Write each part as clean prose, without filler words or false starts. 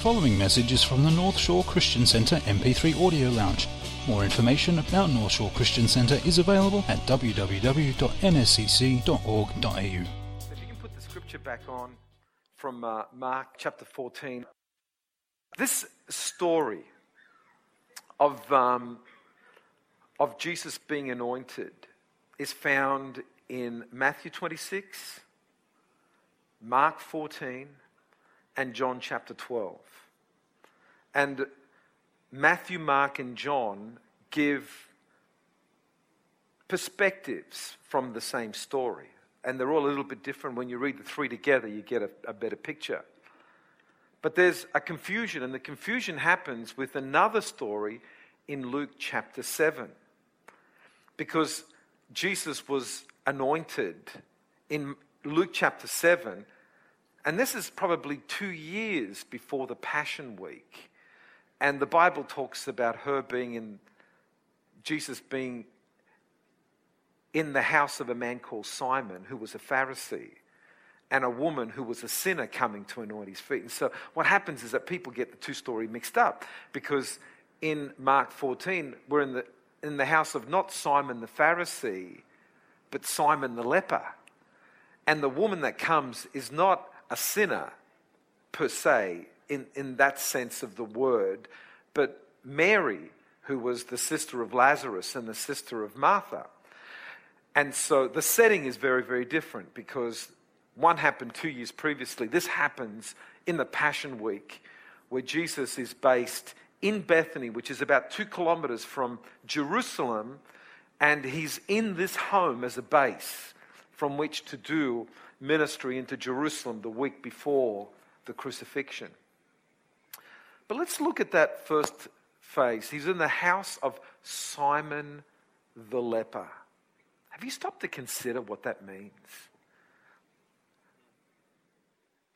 The following message is from the North Shore Christian Centre MP3 Audio Lounge. More information about North Shore Christian Centre is available at www.nscc.org.au. If you can put the scripture back on from Mark chapter 14. This story of Jesus being anointed is found in Matthew 26, Mark 14, and John chapter 12. And Matthew, Mark, and John give perspectives from the same story. And they're all a little bit different. When you read the three together, you get a better picture. But there's a confusion, and the confusion happens with another story in Luke chapter 7. Because Jesus was anointed in Luke chapter 7, and this is probably 2 years before the Passion Week. And the Bible talks about Jesus being in the house of a man called Simon, who was a Pharisee, and a woman who was a sinner coming to anoint his feet. And so what happens is that people get the two story mixed up, because in Mark 14, we're in the house of not Simon the Pharisee, but Simon the leper. And the woman that comes is not a sinner per se in that sense of the word, but Mary, who was the sister of Lazarus and the sister of Martha. And so the setting is very, very different, because one happened 2 years previously. This happens in the Passion Week, where Jesus is based in Bethany, which is about 2 kilometers from Jerusalem, and he's in this home as a base from which to do ministry into Jerusalem the week before the crucifixion. But let's look at that first phase. He's in the house of Simon the leper. Have you stopped to consider what that means?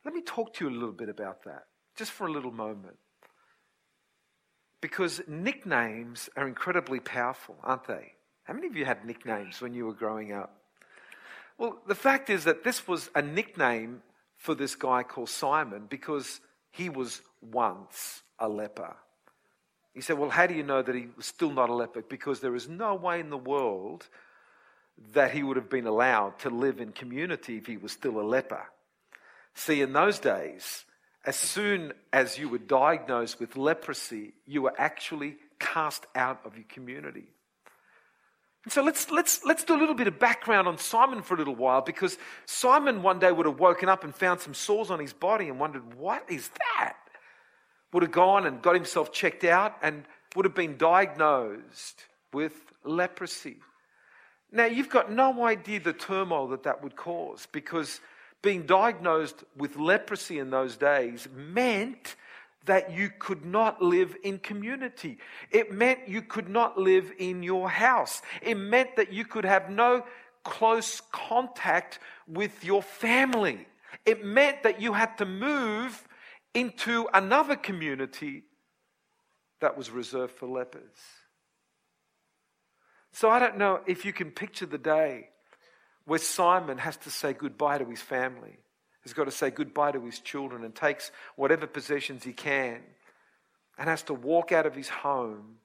Let me talk to you a little bit about that, just for a little moment. Because nicknames are incredibly powerful, aren't they? How many of you had nicknames when you were growing up? Well, the fact is that this was a nickname for this guy called Simon, because he was once a leper. You say, well, how do you know that he was still not a leper? Because there is no way in the world that he would have been allowed to live in community if he was still a leper. See, in those days, as soon as you were diagnosed with leprosy, you were actually cast out of your community. And so let's do a little bit of background on Simon for a little while, because Simon one day would have woken up and found some sores on his body and wondered, what is that? Would have gone and got himself checked out and would have been diagnosed with leprosy. Now, you've got no idea the turmoil that would cause, because being diagnosed with leprosy in those days meant that you could not live in community. It meant you could not live in your house. It meant that you could have no close contact with your family. It meant that you had to move into another community that was reserved for lepers. So I don't know if you can picture the day where Simon has to say goodbye to his family. He's got to say goodbye to his children and takes whatever possessions he can and has to walk out of his home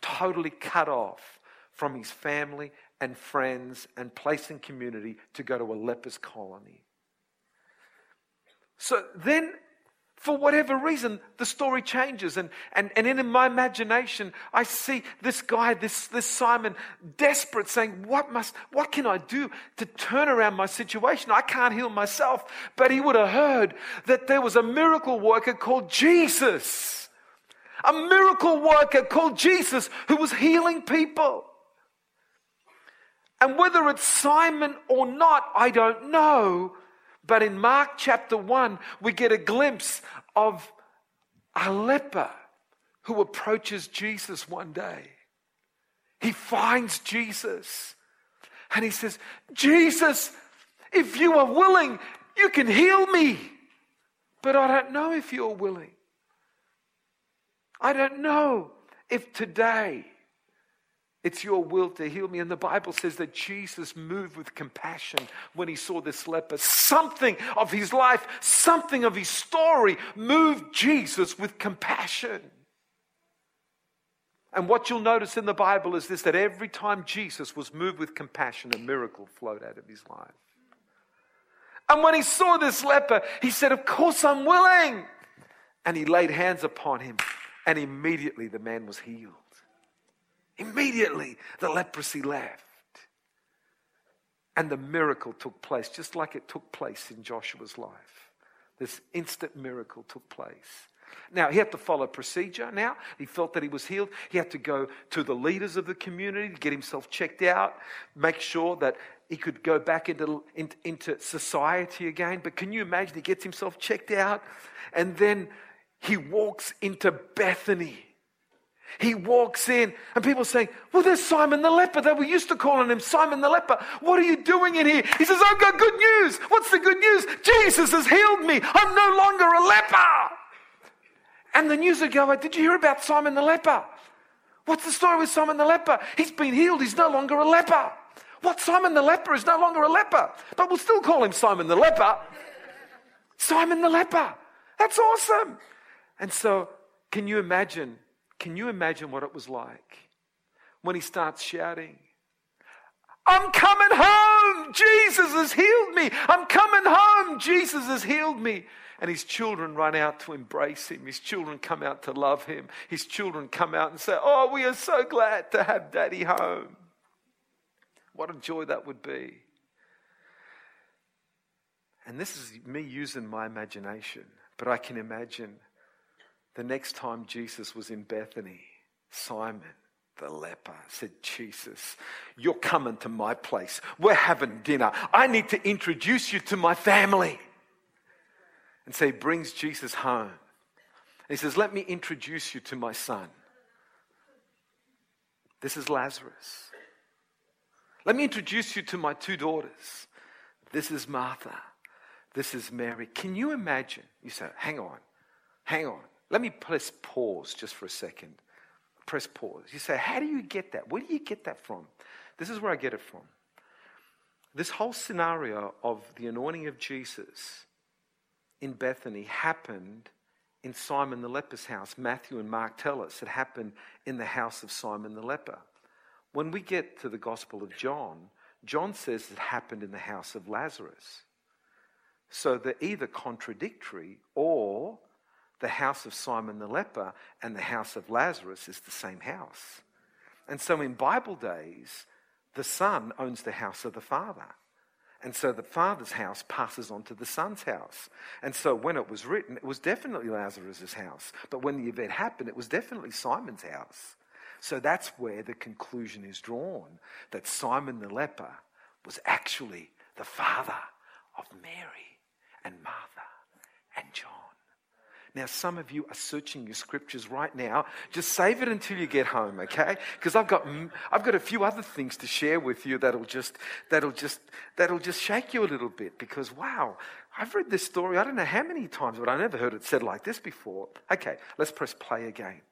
totally cut off from his family and friends and place and community to go to a leper's colony. So then, for whatever reason, the story changes. And in my imagination, I see this guy, this Simon, desperate, saying, what can I do to turn around my situation? I can't heal myself. But he would have heard that there was a miracle worker called Jesus. A miracle worker called Jesus who was healing people. And whether it's Simon or not, I don't know. But in Mark chapter 1, we get a glimpse of a leper who approaches Jesus one day. He finds Jesus and he says, Jesus, if you are willing, you can heal me. But I don't know if you're willing. I don't know if today It's your will to heal me. And the Bible says that Jesus moved with compassion when he saw this leper. Something of his life, something of his story moved Jesus with compassion. And what you'll notice in the Bible is this, that every time Jesus was moved with compassion, a miracle flowed out of his life. And when he saw this leper, he said, "Of course I'm willing." And he laid hands upon him, and immediately the man was healed. Immediately, the leprosy left. And the miracle took place, just like it took place in Joshua's life. This instant miracle took place. Now, he had to follow procedure now. He felt that he was healed. He had to go to the leaders of the community to get himself checked out, make sure that he could go back into society again. But can you imagine, he gets himself checked out, and then he walks into Bethany. He walks in, and people are saying, "Well, there's Simon the leper." They were used to calling him Simon the leper. "What are you doing in here?" He says, "I've got good news." What's the good news? Jesus has healed me. I'm no longer a leper. And the news would go, "Did you hear about Simon the leper? What's the story with Simon the leper? He's been healed. He's no longer a leper. What? Simon the leper is no longer a leper." But we'll still call him Simon the leper. Simon the leper. That's awesome. And so can you imagine what it was like when he starts shouting, "I'm coming home, Jesus has healed me. I'm coming home, Jesus has healed me." And his children run out to embrace him. His children come out to love him. His children come out and say, "Oh, we are so glad to have Daddy home." What a joy that would be. And this is me using my imagination, but I can imagine the next time Jesus was in Bethany, Simon the leper said, "Jesus, you're coming to my place. We're having dinner. I need to introduce you to my family." And so he brings Jesus home. And he says, "Let me introduce you to my son. This is Lazarus. Let me introduce you to my two daughters. This is Martha. This is Mary." Can you imagine? You say, hang on. Let me press pause just for a second. Press pause. You say, how do you get that? Where do you get that from? This is where I get it from. This whole scenario of the anointing of Jesus in Bethany happened in Simon the leper's house. Matthew and Mark tell us it happened in the house of Simon the leper. When we get to the Gospel of John, John says it happened in the house of Lazarus. So they're either contradictory, or the house of Simon the leper and the house of Lazarus is the same house. And so in Bible days, the son owns the house of the father. And so the father's house passes on to the son's house. And so when it was written, it was definitely Lazarus's house. But when the event happened, it was definitely Simon's house. So that's where the conclusion is drawn, that Simon the leper was actually the father of Mary and Martha and John. Now, some of you are searching your scriptures right now. Just save it until you get home, okay? Because I've got a few other things to share with you that'll just shake you a little bit. Because wow, I've read this story I don't know how many times, but I never heard it said like this before. Okay, let's press play again.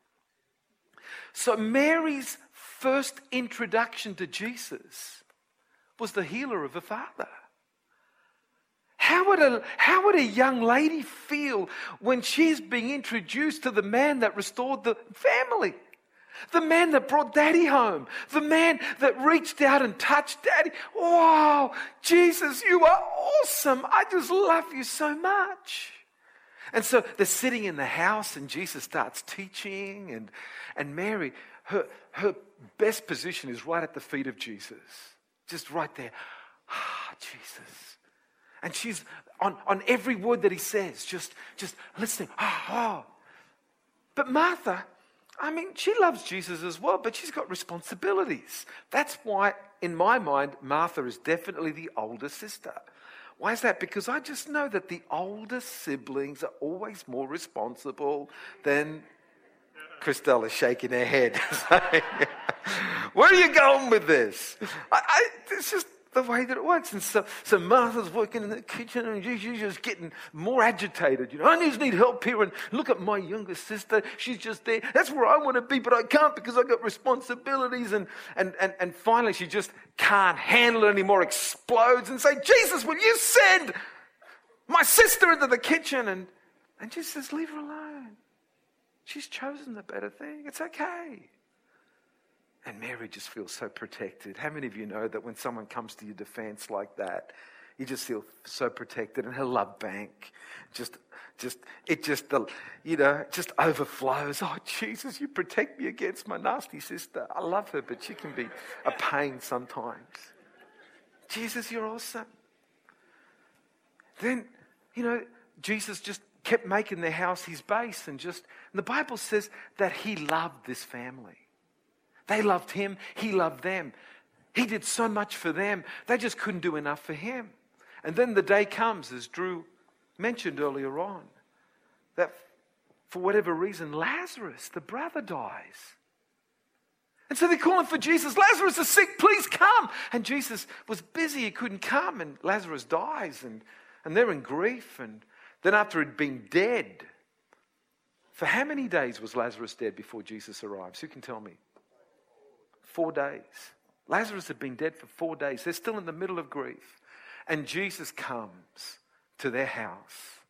So Mary's first introduction to Jesus was the healer of her father. How would a young lady feel when she's being introduced to the man that restored the family? The man that brought Daddy home. The man that reached out and touched Daddy. Wow, Jesus, you are awesome. I just love you so much. And so they're sitting in the house and Jesus starts teaching. And Mary, her best position is right at the feet of Jesus. Just right there. Ah, Jesus. And she's on every word that he says, just listening. Oh. But Martha, I mean, she loves Jesus as well, but she's got responsibilities. That's why, in my mind, Martha is definitely the older sister. Why is that? Because I just know that the older siblings are always more responsible than... Christelle is shaking her head. Where are you going with this? It's just... the way that it works. And so Martha's working in the kitchen and she's just getting more agitated. You know, I just need help here, and look at my younger sister. She's just there. That's where I want to be, but I can't because I've got responsibilities. And finally, she just can't handle it anymore, explodes and says, Jesus, will you send my sister into the kitchen? And Jesus says, leave her alone. She's chosen the better thing. It's okay. And Mary just feels so protected. How many of you know that when someone comes to your defense like that, you just feel so protected, and her love bank just overflows. Oh, Jesus, you protect me against my nasty sister. I love her, but she can be a pain sometimes. Jesus, you're awesome. Then, Jesus just kept making their house his base, and the Bible says that he loved this family. They loved him. He loved them. He did so much for them. They just couldn't do enough for him. And then the day comes, as Drew mentioned earlier on, that for whatever reason, Lazarus, the brother, dies. And so they're calling for Jesus. Lazarus is sick. Please come. And Jesus was busy. He couldn't come. And Lazarus dies. And they're in grief. And then after he'd been dead, for how many days was Lazarus dead before Jesus arrives? Who can tell me? 4 days. Lazarus had been dead for 4 days. They're still in the middle of grief. And Jesus comes to their house.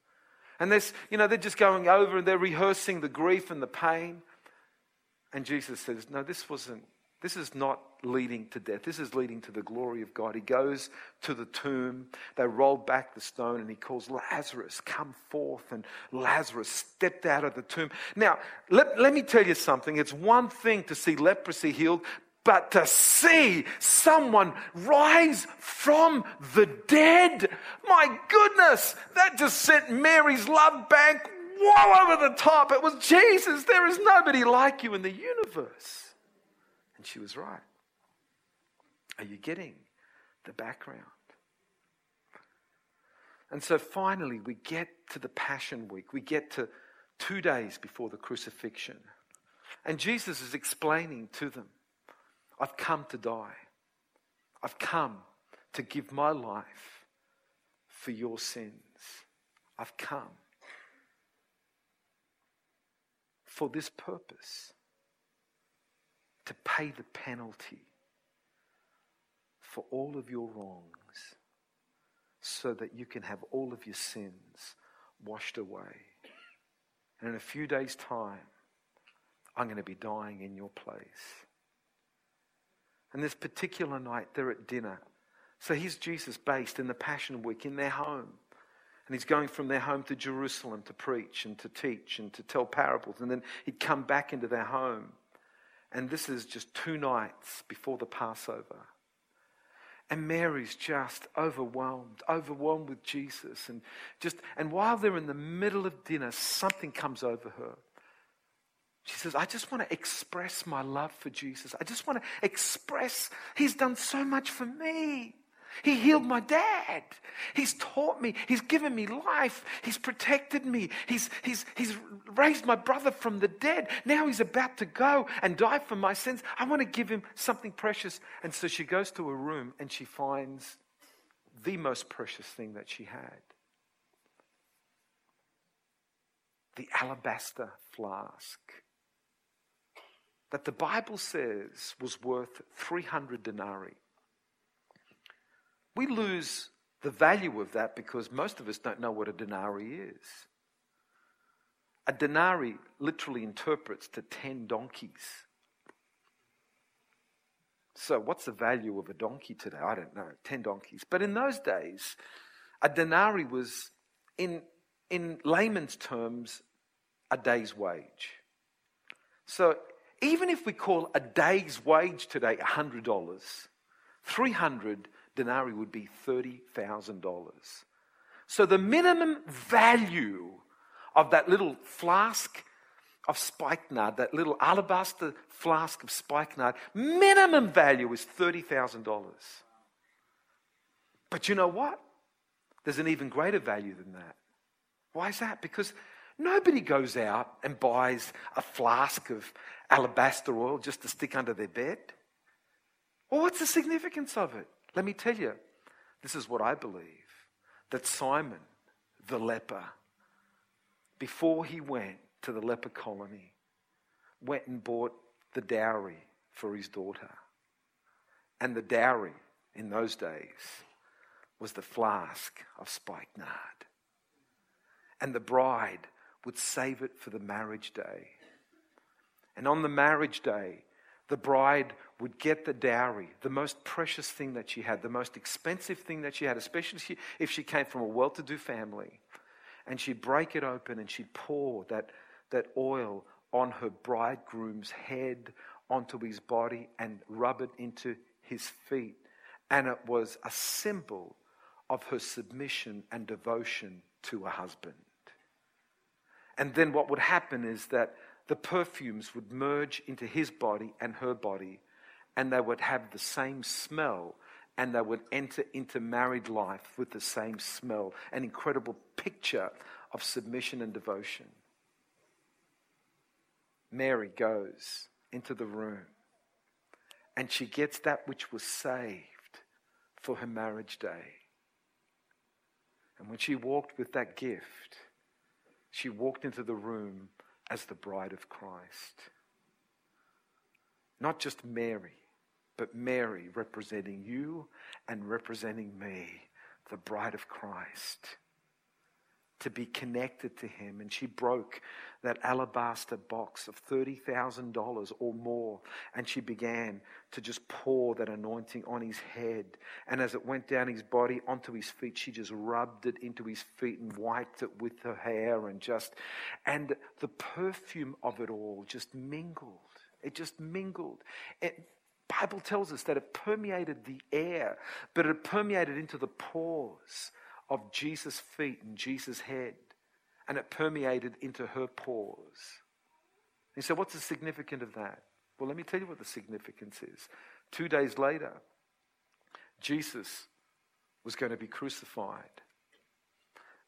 And they're just going over and they're rehearsing the grief and the pain. And Jesus says, no, this is not leading to death. This is leading to the glory of God. He goes to the tomb. They roll back the stone and he calls, Lazarus, come forth. And Lazarus stepped out of the tomb. Now, let me tell you something. It's one thing to see leprosy healed, but to see someone rise from the dead, my goodness, that just sent Mary's love bank all over the top. It was, Jesus, there is nobody like you in the universe. And she was right. Are you getting the background? And so finally, we get to the Passion Week. We get to 2 days before the crucifixion. And Jesus is explaining to them, I've come to die. I've come to give my life for your sins. I've come for this purpose, to pay the penalty for all of your wrongs so that you can have all of your sins washed away. And in a few days' time, I'm going to be dying in your place. And this particular night, they're at dinner. So here's Jesus based in the Passion Week in their home. And he's going from their home to Jerusalem to preach and to teach and to tell parables. And then he'd come back into their home. And this is just 2 nights before the Passover. And Mary's just overwhelmed with Jesus. And while they're in the middle of dinner, something comes over her. She says, I just want to express my love for Jesus. I just want to express, he's done so much for me. He healed my dad. He's taught me. He's given me life. He's protected me. He's raised my brother from the dead. Now he's about to go and die for my sins. I want to give him something precious. And so she goes to her room and she finds the most precious thing that she had. The alabaster flask that the Bible says was worth 300 denarii. We lose the value of that because most of us don't know what a denarii is. A denarii literally interprets to 10 donkeys. So what's the value of a donkey today? I don't know, 10 donkeys. But in those days, a denarii was, in layman's terms, a day's wage. So even if we call a day's wage today $100, 300 denarii would be $30,000. So the minimum value of that little flask of spikenard, that little alabaster flask of spikenard, minimum value is $30,000. But you know what? There's an even greater value than that. Why is that? Because nobody goes out and buys a flask of alabaster oil just to stick under their bed. Well, what's the significance of it? Let me tell you, this is what I believe, that Simon, the leper, before he went to the leper colony, went and bought the dowry for his daughter. And the dowry in those days was the flask of spikenard. And the bride would save it for the marriage day. And on the marriage day, the bride would get the dowry, the most precious thing that she had, the most expensive thing that she had, especially if she came from a well-to-do family. And she'd break it open and she'd pour that oil on her bridegroom's head, onto his body, and rub it into his feet. And it was a symbol of her submission and devotion to her husband. And then what would happen is that the perfumes would merge into his body and her body, and they would have the same smell, and they would enter into married life with the same smell. An incredible picture of submission and devotion. Mary goes into the room, and she gets that which was saved for her marriage day. And when she walked with that gift, she walked into the room as the bride of Christ. Not just Mary, but Mary representing you and representing me, the bride of Christ, to be connected to him. And she broke that alabaster box of $30,000 or more, and she began to just pour that anointing on his head. And as it went down his body onto his feet, she just rubbed it into his feet and wiped it with her hair, and the perfume of it all just mingled. It just mingled. Bible tells us that it permeated the air, but it permeated into the pores of Jesus' feet and Jesus' head, and it permeated into her pores. And so what's the significance of that? Well, let me tell you what the significance is. 2 days later, Jesus was going to be crucified.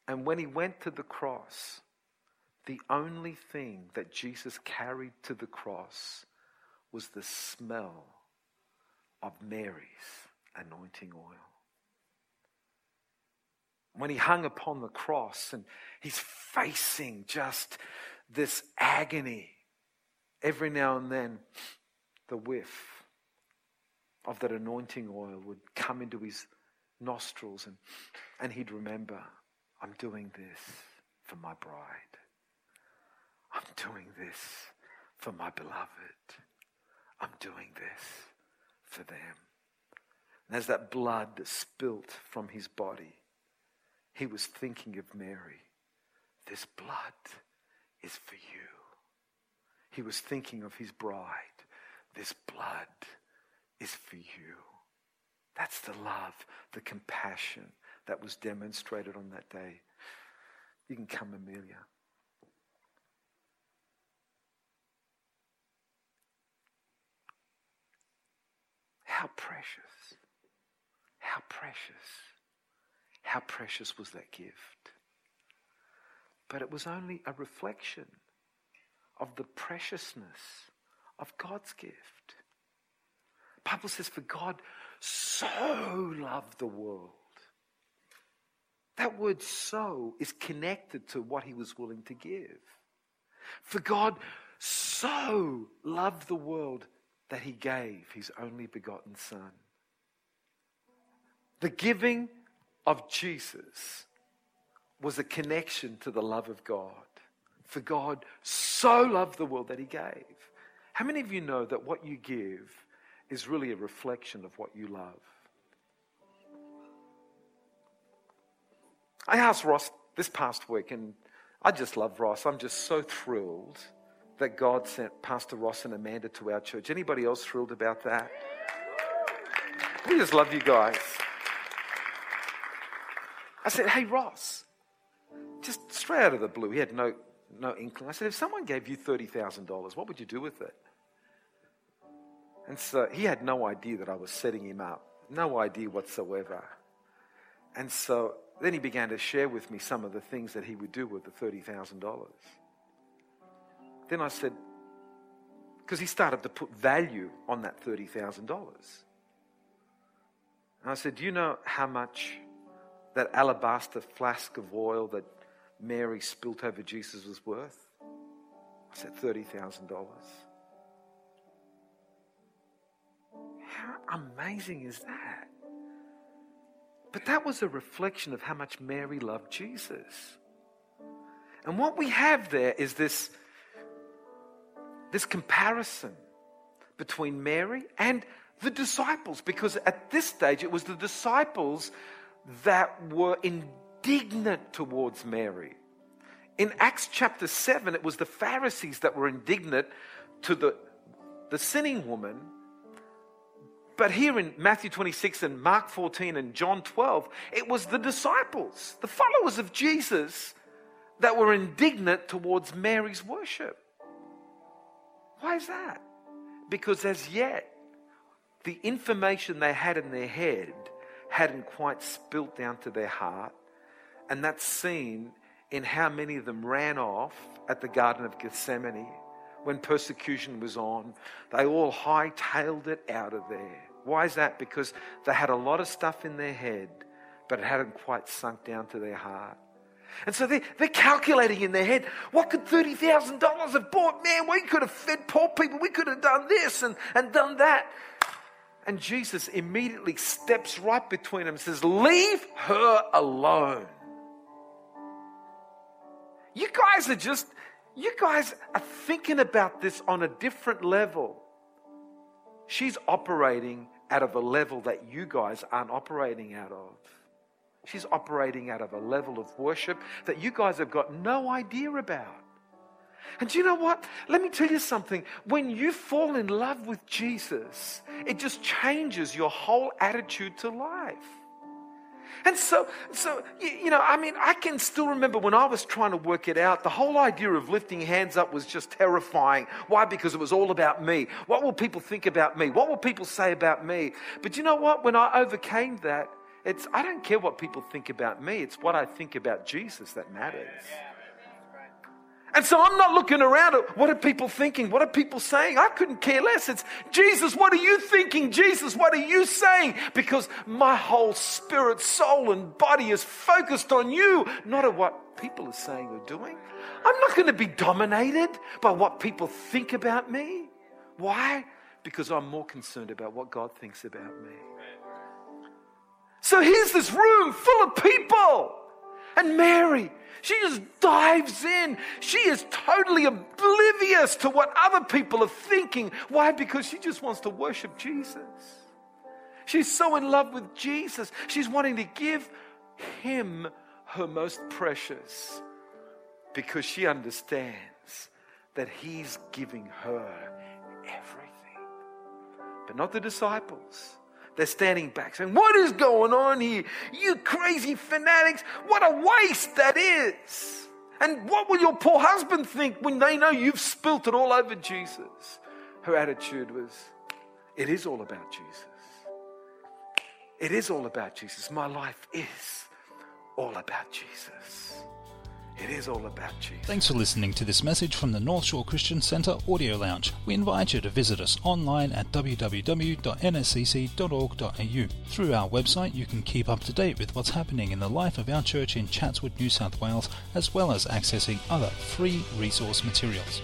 And when he went to the cross, the only thing that Jesus carried to the cross was the smell of Mary's anointing oil. When he hung upon the cross and he's facing just this agony, every now and then the whiff of that anointing oil would come into his nostrils, and he'd remember, I'm doing this for my bride. I'm doing this for my beloved. I'm doing this for them. And as that blood spilt from his body, he was thinking of Mary. This blood is for you. He was thinking of his bride. This blood is for you. That's the love, the compassion that was demonstrated on that day. You can come, Amelia. How precious. How precious. How precious was that gift? But it was only a reflection of the preciousness of God's gift. The Bible says, for God so loved the world. That word so is connected to what he was willing to give. For God so loved the world that he gave his only begotten Son. The giving of Jesus was a connection to the love of God. For God so loved the world that he gave. How many of you know that what you give is really a reflection of what you love? I asked Ross this past week, and I just love Ross. I'm just so thrilled that God sent Pastor Ross and Amanda to our church. Anybody else thrilled about that? We just love you guys. I said, hey, Ross, just straight out of the blue, he had no inkling. I said, if someone gave you $30,000, what would you do with it? And so he had no idea that I was setting him up, no idea whatsoever. And so then he began to share with me some of the things that he would do with the $30,000. Then I said, because he started to put value on that $30,000. And I said, do you know how much that alabaster flask of oil that Mary spilt over Jesus was worth? I said, $30,000. How amazing is that? But that was a reflection of how much Mary loved Jesus. And what we have there is this comparison between Mary and the disciples, because at this stage it was the disciples that were indignant towards Mary. In Acts chapter 7, it was the Pharisees that were indignant to the sinning woman. But here in Matthew 26 and Mark 14 and John 12, it was the disciples, the followers of Jesus, that were indignant towards Mary's worship. Why is that? Because as yet, the information they had in their head hadn't quite spilt down to their heart. And that's seen in how many of them ran off at the Garden of Gethsemane when persecution was on. They all hightailed it out of there. Why is that? Because they had a lot of stuff in their head, but it hadn't quite sunk down to their heart. And so they're calculating in their head, what could $30,000 have bought? Man, we could have fed poor people. We could have done this and done that. And Jesus immediately steps right between them and says, leave her alone. You guys are thinking about this on a different level. She's operating out of a level that you guys aren't operating out of. She's operating out of a level of worship that you guys have got no idea about. And do you know what? Let me tell you something. When you fall in love with Jesus, it just changes your whole attitude to life. And so you know, I mean, I can still remember when I was trying to work it out, the whole idea of lifting hands up was just terrifying. Why? Because it was all about me. What will people think about me? What will people say about me? But you know what? When I overcame that, I don't care what people think about me. It's what I think about Jesus that matters. And so I'm not looking around at what are people thinking? What are people saying? I couldn't care less. It's Jesus, what are you thinking? Jesus, what are you saying? Because my whole spirit, soul, and body is focused on you, not at what people are saying or doing. I'm not going to be dominated by what people think about me. Why? Because I'm more concerned about what God thinks about me. So here's this room full of people. And Mary, she just dives in. She is totally oblivious to what other people are thinking. Why? Because she just wants to worship Jesus. She's so in love with Jesus. She's wanting to give him her most precious because she understands that he's giving her everything. But not the disciples. They're standing back saying, what is going on here? You crazy fanatics. What a waste that is. And what will your poor husband think when they know you've spilt it all over Jesus? Her attitude was, it is all about Jesus. It is all about Jesus. My life is all about Jesus. It is all about Jesus. Thanks for listening to this message from the North Shore Christian Centre Audio Lounge. We invite you to visit us online at www.nscc.org.au. Through our website, you can keep up to date with what's happening in the life of our church in Chatswood, New South Wales, as well as accessing other free resource materials.